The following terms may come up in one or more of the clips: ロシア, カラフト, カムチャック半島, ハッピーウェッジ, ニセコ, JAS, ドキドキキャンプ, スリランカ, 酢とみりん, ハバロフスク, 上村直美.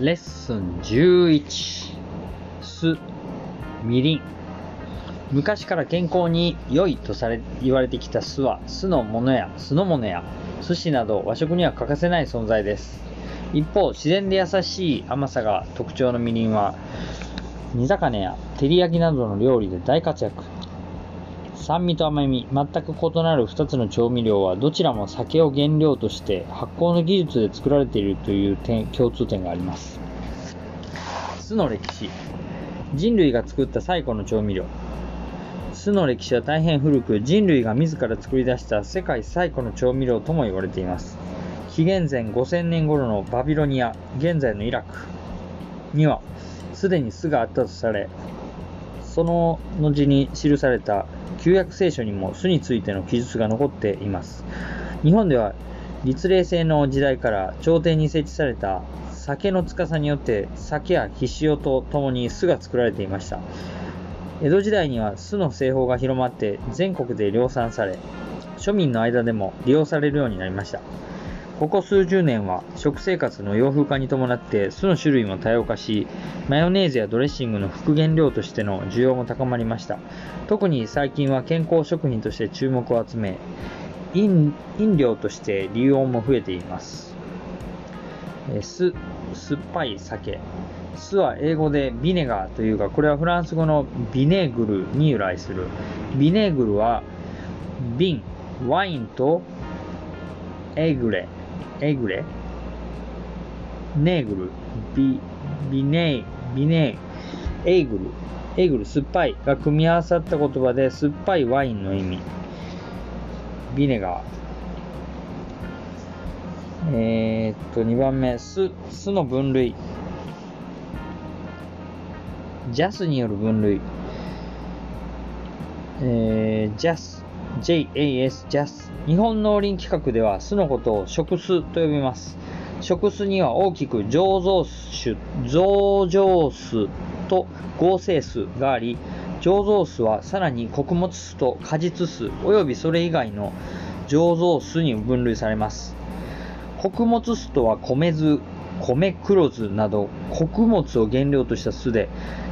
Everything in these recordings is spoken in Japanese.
レッスン11、酢、みりん。昔から健康に良いと言われてきた酢は、酢の物や寿司など和食には欠かせない存在です。一方、自然で優しい甘さが特徴のみりんは、煮魚や照り焼きなどの料理で大活躍。酸味と甘み、全く異なる2つの調味料はどちらも酒を原料として発酵の技術で作られているという共通点があります。酢の歴史。人類が作った最古の調味料。酢の歴史は大変古く、人類が自ら作り出した世界最古の調味料とも言われています。紀元前5000年頃のバビロニア、現在のイラクにはすでに酢があったとされ、その後に記された旧約聖書にも酢についての記述が残っています。日本では律令制の時代から朝廷に設置された酒の司によって酒やひしおとともに酢が作られていました。江戸時代には酢の製法が広まって全国で量産され、庶民の間でも利用されるようになりました。ここ数十年は食生活の洋風化に伴って酢の種類も多様化し、マヨネーズやドレッシングの副原料としての需要も高まりました。特に最近は健康食品として注目を集め、飲料として利用も増えています。酢、酸っぱい酒。酢は英語でビネガーというが、これはフランス語のビネグルに由来する。ビネグルは瓶、ワインとエグル、酸っぱいが組み合わさった言葉で、酸っぱいワインの意味、ビネガー。2番目、酢の分類。JAS による分類。JAS、JAS、JAS。日本農林規格では酢のことを食酢と呼びます。食酢には大きく醸造酢と合成酢があり、醸造酢はさらに穀物酢と果実酢およびそれ以外の醸造酢に分類されます。穀物酢とは米酢、米黒酢など穀物を原料とした酢で、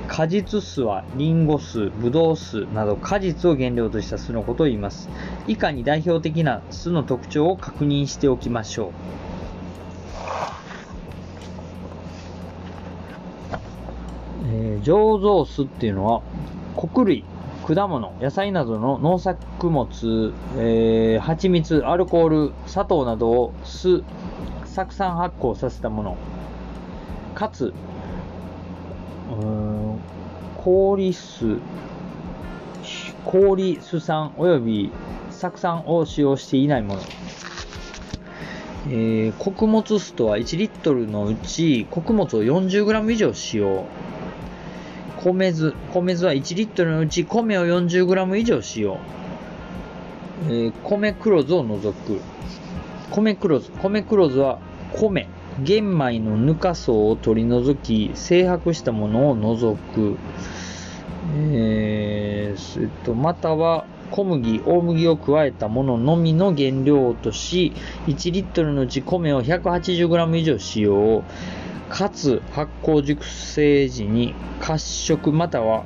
果実酢はリンゴ酢、ブドウ酢など果実を原料とした酢のことを言います。以下に代表的な酢の特徴を確認しておきましょう。醸造酢っていうのは、穀類、果物、野菜などの農作物、蜂蜜、アルコール、砂糖などを酢、酢酸発酵させたもの。かつ氷酢酸および酢酸を使用していないもの。穀物酢とは1リットルのうち穀物を 40g 以上使用。米酢は1リットルのうち米を 40g 以上使用。米黒酢を除く。米黒酢は米、玄米のぬか層を取り除き、精白したものを除く。または小麦、大麦を加えたもののみの原料とし、1リットルのうち米を 180g 以上使用。かつ発酵熟成時に褐色または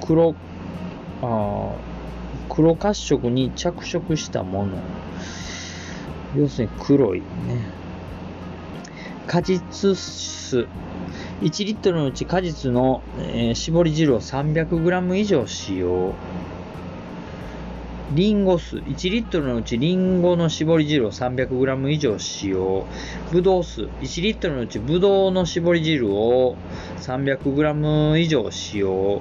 黒褐色に着色したもの。要するに黒いね。果実酢。1リットルのうち果実の、搾り汁を 300g 以上使用。リンゴ酢。1リットルのうちリンゴの搾り汁を 300g 以上使用。ブドウ酢。1リットルのうちブドウの搾り汁を 300g 以上使用。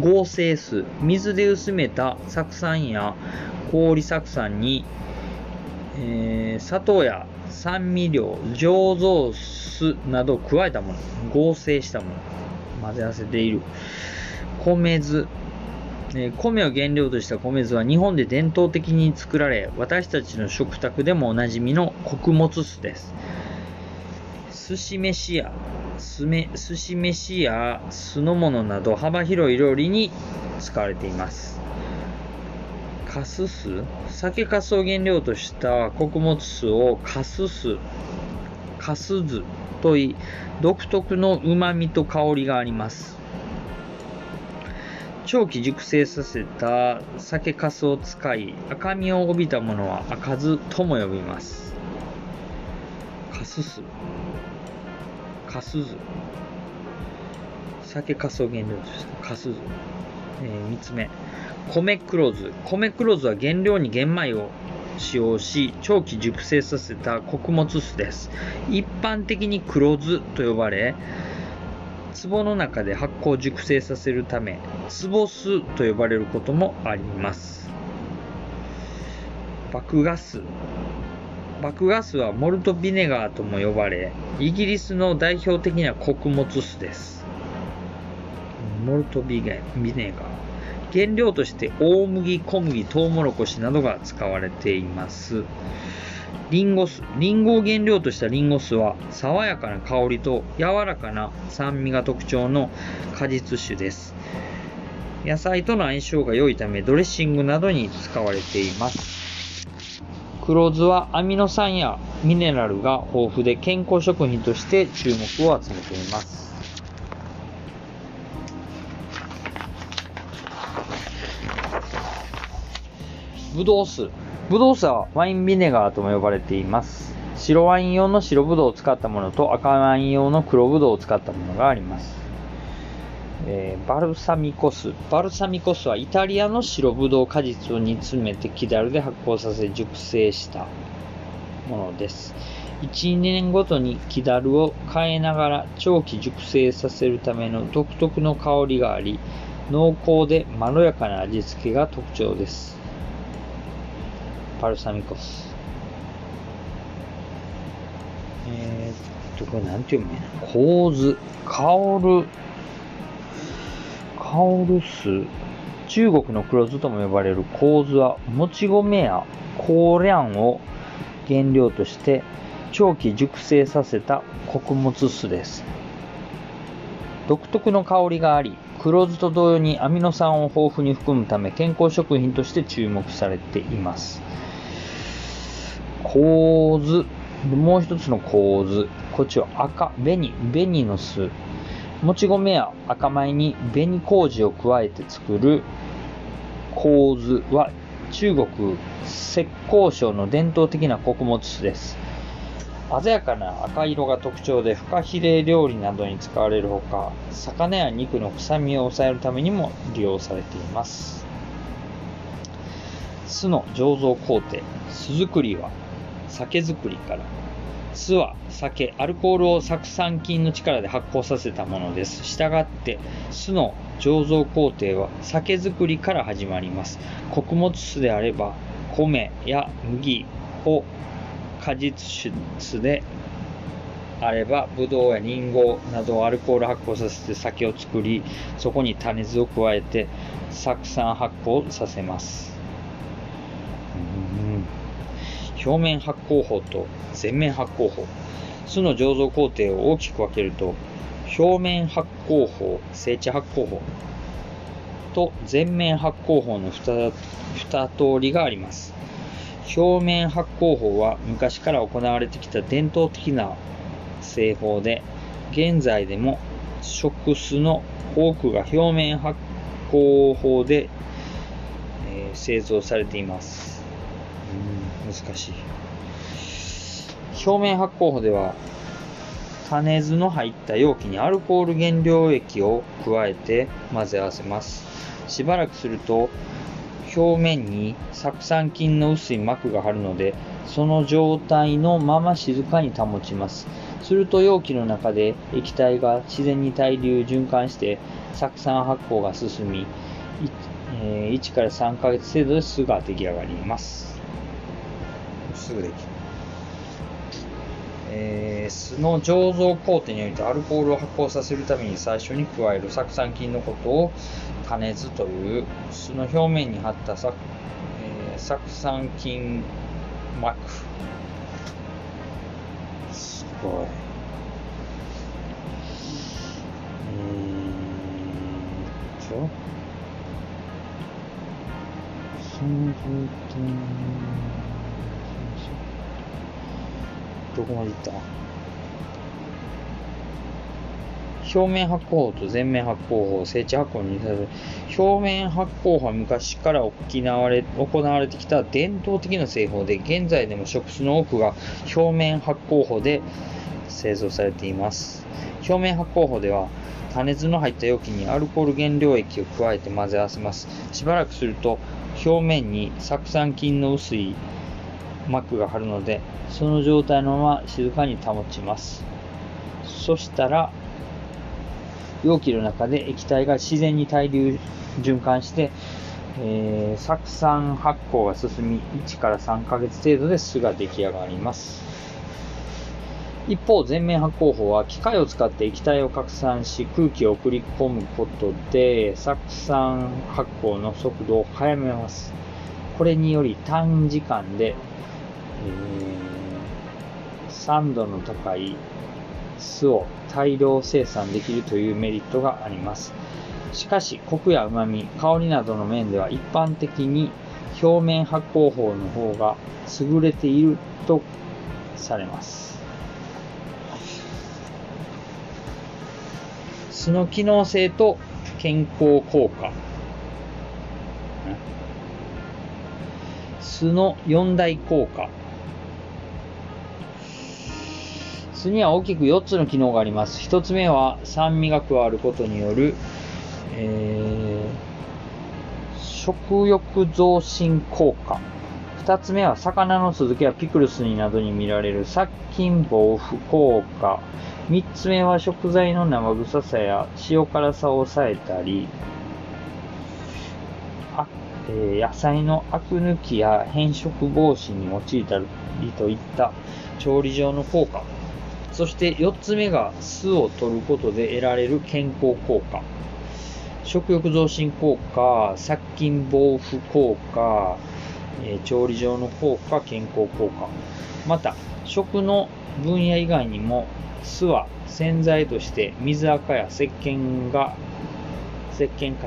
合成酢。水で薄めた酢酸や氷酢酸に、砂糖や酸味料、醸造酢などを加えたもの、合成したもの、混ぜ合わせている。米酢。米を原料とした米酢は日本で伝統的に作られ、私たちの食卓でもおなじみの穀物酢です。寿司飯や酢の物など幅広い料理に使われています。カス酢。酒粕を原料とした穀物酢をカス酢かす酢といい、独特のうまみと香りがあります。長期熟成させた酒粕を使い、赤みを帯びたものは赤酢とも呼びます。かす酢、かす酢、酒粕を原料としたかす酢。3つ目、米黒酢。米黒酢は原料に玄米を使用し、長期熟成させた穀物酢です。一般的に黒酢と呼ばれ、壺の中で発酵熟成させるため壺酢と呼ばれることもあります。麦芽酢。麦芽酢はモルトビネガーとも呼ばれ、イギリスの代表的な穀物酢です。モルトビネガー、原料として大麦、小麦、トウモロコシなどが使われています。リンゴ酢。リンゴを原料としたリンゴ酢は爽やかな香りと柔らかな酸味が特徴の果実酒です。野菜との相性が良いため、ドレッシングなどに使われています。黒酢はアミノ酸やミネラルが豊富で、健康食品として注目を集めています。ブドウ酢。ブドウ酢はワインビネガーとも呼ばれています。白ワイン用の白ブドウを使ったものと、赤ワイン用の黒ブドウを使ったものがあります。バルサミコ酢。バルサミコ酢はイタリアの白ブドウ果実を煮詰めて木だるで発酵させ熟成したものです。1年ごとに木だるを変えながら長期熟成させるための独特の香りがあり、濃厚でまろやかな味付けが特徴です。バルサミコ酢。これなんて読むんやな。香酢、香る酢。中国の黒酢とも呼ばれる香酢は、もち米や高粱を原料として長期熟成させた穀物酢です。独特の香りがあり、黒酢と同様にアミノ酸を豊富に含むため、健康食品として注目されています。香酢。もう一つの香酢。こっちは赤、紅の酢。もち米や赤米に紅麹を加えて作る香酢は、中国浙江省の伝統的な穀物酢です。鮮やかな赤色が特徴で、フカヒレ料理などに使われるほか、魚や肉の臭みを抑えるためにも利用されています。酢の醸造工程。酢作りは酒作りから。酢は酒、アルコールを酢酸菌の力で発酵させたものです。したがって酢の醸造工程は酒作りから始まります。穀物酢であれば米や麦を、果実酒であればブドウやリンゴなどをアルコール発酵させて酒を作り、そこに種酢を加えて酢酸発酵させます。表面発酵法と全面発酵法。酢の醸造工程を大きく分けると、表面発酵法、静置発酵法と全面発酵法の2通りがあります。表面発酵法は昔から行われてきた伝統的な製法で、現在でも食酢の多くが表面発酵法で製造されています。難しい。表面発酵法では種酢の入った容器にアルコール原料液を加えて混ぜ合わせます。しばらくすると表面に酢酸菌の薄い膜が張るので、その状態のまま静かに保ちます。すると容器の中で液体が自然に対流循環して酢酸発酵が進み、1から3ヶ月程度で酢が出来上がります。すぐできる。酢の醸造工程においてアルコールを発酵させるために最初に加える酢酸菌のことを種酢という。酢の表面に張った酢酸菌膜。すごい。どこまでいった？表面発酵法と全面発酵法、整地発酵に、表面発酵法は昔から行われてきた伝統的な製法で、現在でも食酢の多くが表面発酵法で製造されています。表面発酵法では、種酢の入った容器にアルコール原料液を加えて混ぜ合わせます。しばらくすると、表面に酢酸菌の薄い膜が張るので、その状態のまま静かに保ちます。そしたら、容器の中で液体が自然に対流循環して、酢酸発酵が進み、1から3ヶ月程度で酢が出来上がります。一方、全面発酵法は機械を使って液体を拡散し、空気を送り込むことで酢酸発酵の速度を速めます。これにより短時間で、酸度の高い酢を大量生産できるというメリットがあります。しかし、コクや旨味、香りなどの面では一般的に表面発酵法の方が優れているとされます。酢の機能性と健康効果。酢の4大効果。酢には大きく4つの機能があります。1つ目は酸味が加わることによる、食欲増進効果。2つ目は魚の酢漬けやピクルスなどに見られる殺菌防腐効果。3つ目は食材の生臭さや塩辛さを抑えたり、野菜のアク抜きや変色防止に用いたりといった調理上の効果。そして4つ目が酢を取ることで得られる健康効果。食欲増進効果、殺菌防腐効果、調理上の効果、健康効果。また、食の分野以外にも酢は洗剤として水垢や石鹸カ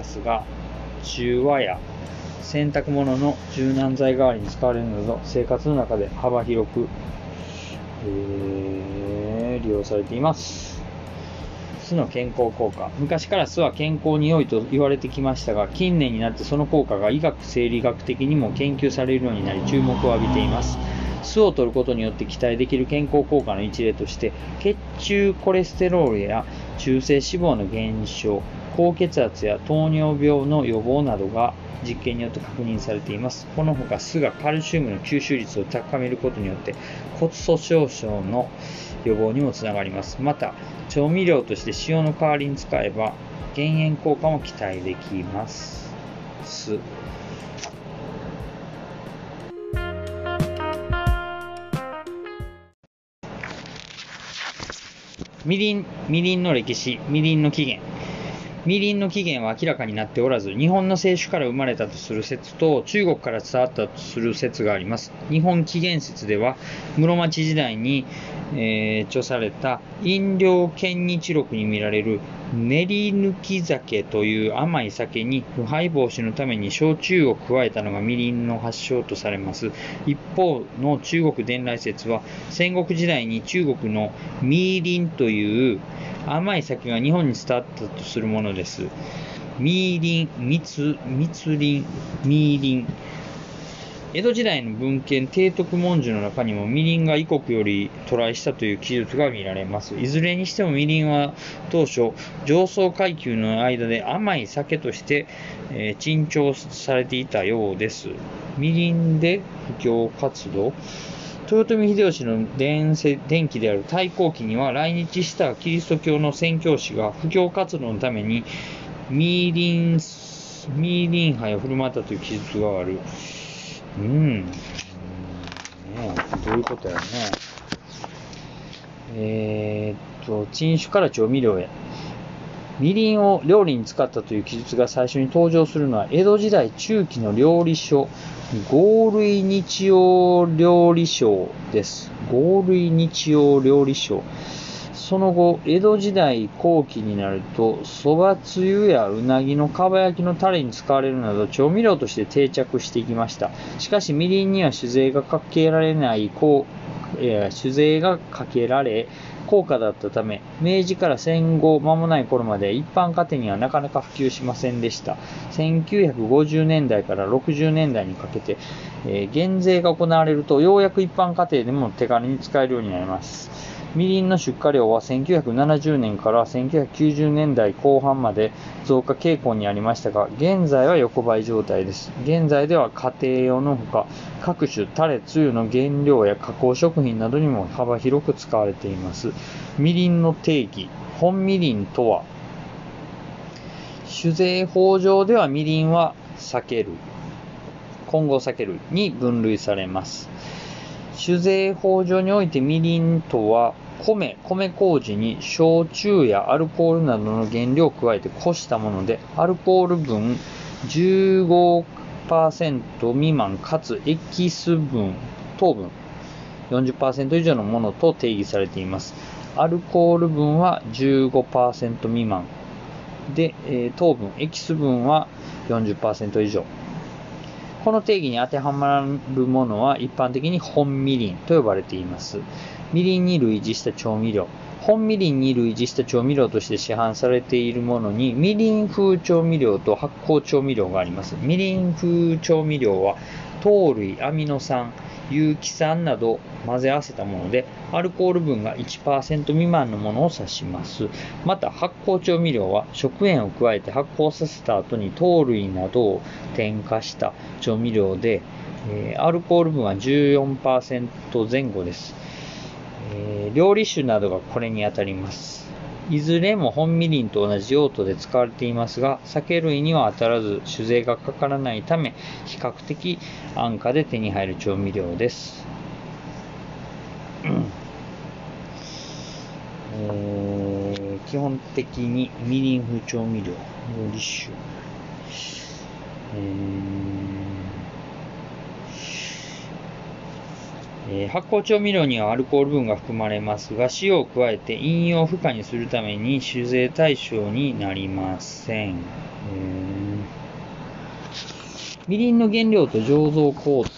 スが中和や洗濯物の柔軟剤代わりに使われるなど、生活の中で幅広く、利用されています。酢の健康効果。昔から酢は健康に良いと言われてきましたが、近年になってその効果が医学生理学的にも研究されるようになり、注目を浴びています。酢を摂ることによって期待できる健康効果の一例として、血中コレステロールや中性脂肪の減少、高血圧や糖尿病の予防などが実験によって確認されています。このほか、酢がカルシウムの吸収率を高めることによって骨粗しょう症の予防にもつながります。また、調味料として塩の代わりに使えば減塩効果も期待できます。酢。みりんの歴史。みりんの起源。みりんの起源は明らかになっておらず、日本の清酒から生まれたとする説と、中国から伝わったとする説があります。日本起源説では、室町時代に、著された飲料見日録に見られる練り抜き酒という甘い酒に腐敗防止のために焼酎を加えたのがみりんの発祥とされます。一方の中国伝来説は、戦国時代に中国のみりんという甘い酒が日本に伝わったとするものです。みりん、みりん。江戸時代の文献提督文書の中にもみりんが異国より渡来したという記述が見られます。いずれにしてもみりんは当初上層階級の間で甘い酒として、珍重されていたようです。みりんで布教活動。豊臣秀吉の伝記である太閤記には、来日したキリスト教の宣教師が布教活動のためにみりん杯を振る舞ったという記述がある。どういうことやね。珍酒から調味料へ。みりんを料理に使ったという記述が最初に登場するのは、江戸時代中期の料理書、合類日用料理賞です。合類日用料理賞。その後、江戸時代後期になると、そばつゆやうなぎのかば焼きのタレに使われるなど、調味料として定着していきました。しかし、みりんには酒税がかけられ、高価だったため、明治から戦後間もない頃まで一般家庭にはなかなか普及しませんでした。1950年代から60年代にかけて、減税が行われると、ようやく一般家庭でも手軽に使えるようになります。みりんの出荷量は1970年から1990年代後半まで増加傾向にありましたが、現在は横ばい状態です。現在では家庭用のほか、各種タレ、つゆの原料や加工食品などにも幅広く使われています。みりんの定義、本みりんとは、酒税法上ではみりんは酒類、混合酒類に分類されます。酒税法上においてみりんとは、米麹に焼酎やアルコールなどの原料を加えてこしたもので、アルコール分 15% 未満かつエキス分、糖分 40% 以上のものと定義されています。アルコール分は 15% 未満で、糖分、エキス分は 40% 以上。この定義に当てはまるものは一般的に本みりんと呼ばれています。みりんに類似した調味料。本みりんに類似した調味料として市販されているものに、みりん風調味料と発酵調味料があります。みりん風調味料は、糖類、アミノ酸、有機酸などを混ぜ合わせたもので、アルコール分が 1% 未満のものを指します。また、発酵調味料は食塩を加えて発酵させた後に糖類などを添加した調味料で、アルコール分は 14% 前後です。料理酒などがこれにあたります。いずれも本みりんと同じ用途で使われていますが、酒類には当たらず酒税がかからないため、比較的安価で手に入る調味料です。基本的にみりん風調味料、料理酒、発酵調味料にはアルコール分が含まれますが、塩を加えて飲用不可にするために酒税対象になりません。みりんの原料と醸造工程。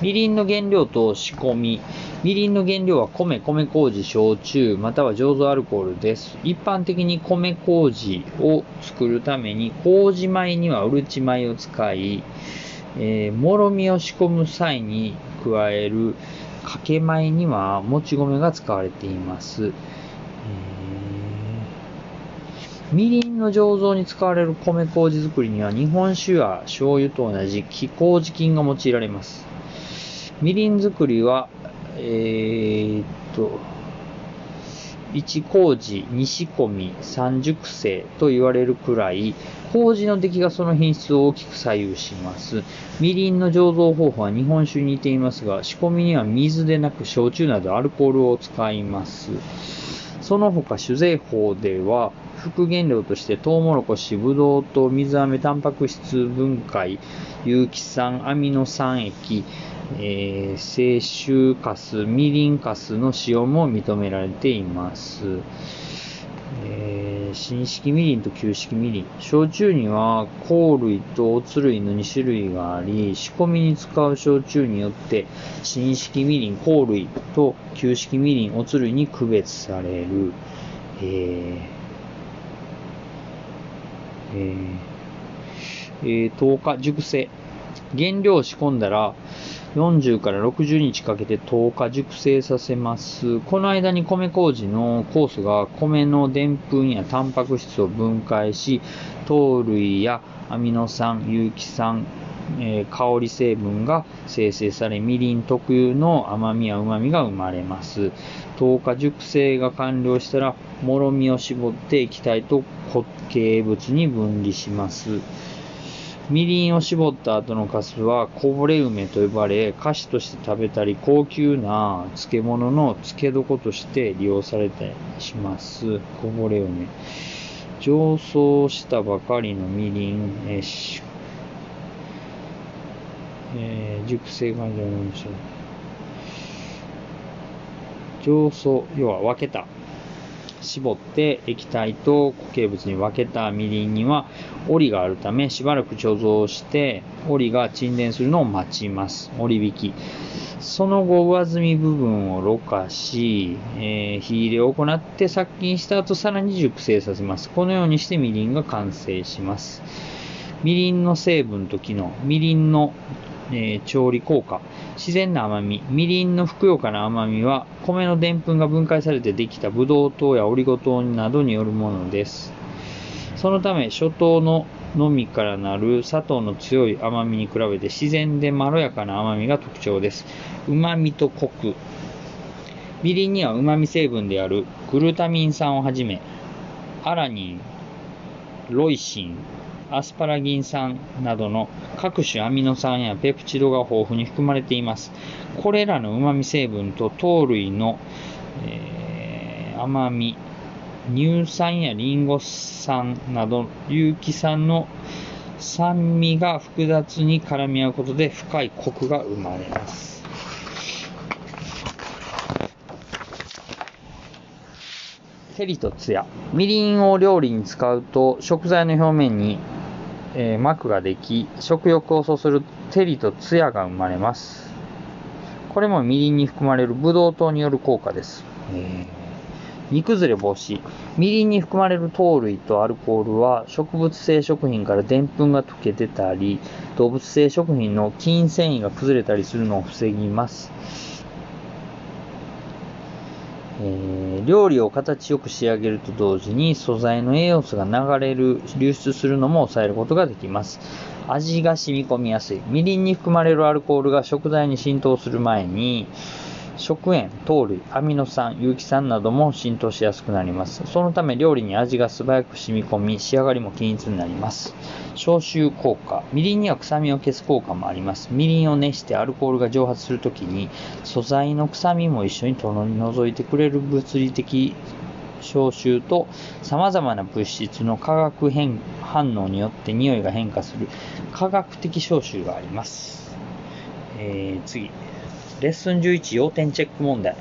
みりんの原料と仕込み。みりんの原料は米麹、焼酎、または醸造アルコールです。一般的に米麹を作るために、麹米にはうるち米を使い、もろみを仕込む際に加えるかけ米にはもち米が使われています。みりんの醸造に使われる米麹作りには日本酒や醤油と同じ生麹菌が用いられます。みりん作りは、1麹、2仕込み、3熟成と言われるくらい、麹の出来がその品質を大きく左右します。みりんの醸造方法は日本酒に似ていますが、仕込みには水でなく焼酎などアルコールを使います。その他、酒税法では、副原料としてトウモロコシ、ブドウ糖、水飴、タンパク質分解、有機酸、アミノ酸液、清酒かす、みりんかすの使用も認められています。新式みりんと旧式みりん。焼酎には香類とおつ類の2種類があり、仕込みに使う焼酎によって新式みりん、香類と旧式みりん、おつ類に区別される。10日熟成。原料を仕込んだら40から60日かけて10日熟成させます。この間に米麹の酵素が米のでんぷんやタンパク質を分解し、糖類やアミノ酸、有機酸、香り成分が生成され、みりん特有の甘みや旨みが生まれます。10日熟成が完了したら、もろみを絞って液体と固形物に分離します。みりんを絞った後のかすはこぼれ梅と呼ばれ、菓子として食べたり、高級な漬物の漬け床として利用されたりします。こぼれ梅。醸造したばかりのみりん、熟成が完了のみしょう。醸造、要は分けた。絞って液体と固形物に分けたみりんにはオリがあるため、しばらく貯蔵してオリが沈殿するのを待ちます。オリ引き、その後上澄み部分をろ過し、火入れを行って殺菌した後、さらに熟成させます。このようにしてみりんが完成します。みりんの成分と機能、みりんの調理効果、自然な甘み、みりんのふくよかな甘みは米のでんぷんが分解されてできたブドウ糖やオリゴ糖などによるものです。そのため初糖ののみからなる砂糖の強い甘みに比べて自然でまろやかな甘みが特徴です。うまみとコク、みりんにはうまみ成分であるグルタミン酸をはじめアラニン、ロイシン、アスパラギン酸などの各種アミノ酸やペプチドが豊富に含まれています。これらのうまみ成分と糖類の、甘み、乳酸やリンゴ酸など有機酸の酸味が複雑に絡み合うことで深いコクが生まれます。照りとツヤ、みりんを料理に使うと食材の表面に膜ができ、食欲をそそる照りとツヤが生まれます。これもみりんに含まれるブドウ糖による効果です。煮崩れ防止、みりんに含まれる糖類とアルコールは植物性食品からでんぷんが溶け出たり、動物性食品の筋繊維が崩れたりするのを防ぎます。料理を形よく仕上げると同時に素材の栄養素が流出するのも抑えることができます。味が染み込みやすい、みりんに含まれるアルコールが食材に浸透する前に食塩、糖類、アミノ酸、有機酸なども浸透しやすくなります。そのため料理に味が素早く染み込み、仕上がりも均一になります。消臭効果、みりんには臭みを消す効果もあります。みりんを熱してアルコールが蒸発するときに素材の臭みも一緒に取り除いてくれる物理的消臭と、さまざまな物質の化学反応によって匂いが変化する化学的消臭があります。次、レッスン11、要点チェック問題。い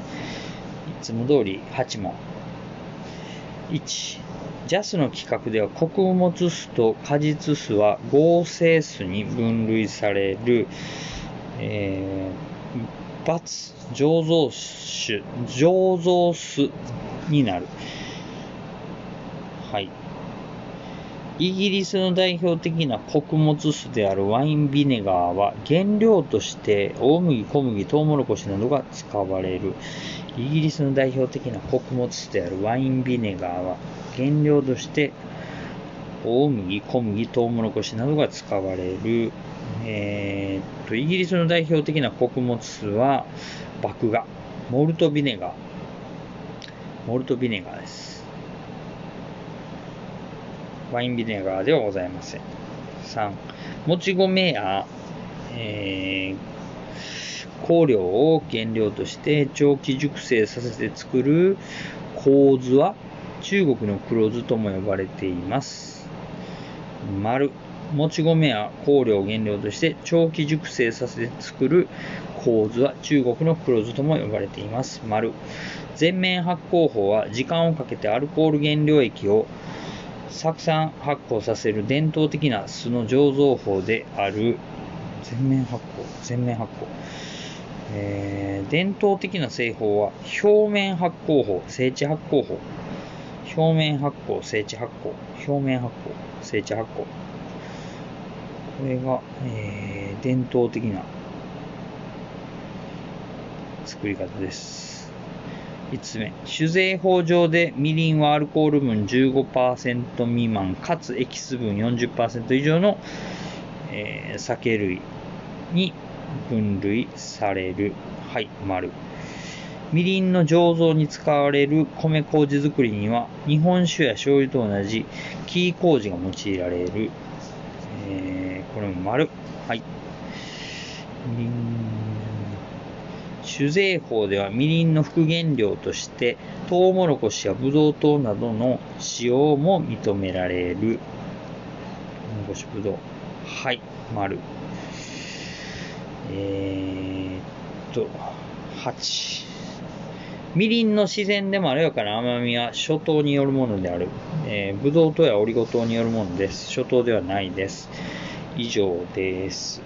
つも通り8問。1、JAS の規格では穀物酢と果実酢は合成酢に分類される、醸造酢になる。はい。イギリスの代表的な穀物酢であるワインビネガーは原料として大麦、小麦、トウモロコシなどが使われる。イギリスの代表的な穀物酢であるワインビネガーは原料として大麦、小麦、トウモロコシなどが使われる。イギリスの代表的な穀物酢は麦芽、モルトビネガーです。ワインビネガーではございません。3、もち米や、香料を原料として長期熟成させて作る香酢は中国の黒酢とも呼ばれています。丸、もち米や香料を原料として長期熟成させて作る香酢は中国の黒酢とも呼ばれています。丸、全面発酵法は時間をかけてアルコール原料液を酢酸発酵させる伝統的な酢の醸造法である。全面発酵、伝統的な製法は表面発酵法、静置発酵法。これが、伝統的な作り方です。5つ目、酒税法上でみりんはアルコール分 15% 未満かつエキス分 40% 以上の、酒類に分類される。はい、丸。みりんの醸造に使われる米麹作りには日本酒や醤油と同じ生麹が用いられる。これも丸。はい。酒税法ではみりんの副原料としてトウモロコシやブドウ糖などの使用も認められる。トウモロコシ、ブドウ。はい、丸。8、みりんの自然でもあるやから甘みは諸糖によるものである。ブドウ糖やオリゴ糖によるものです。諸糖ではないです。以上です。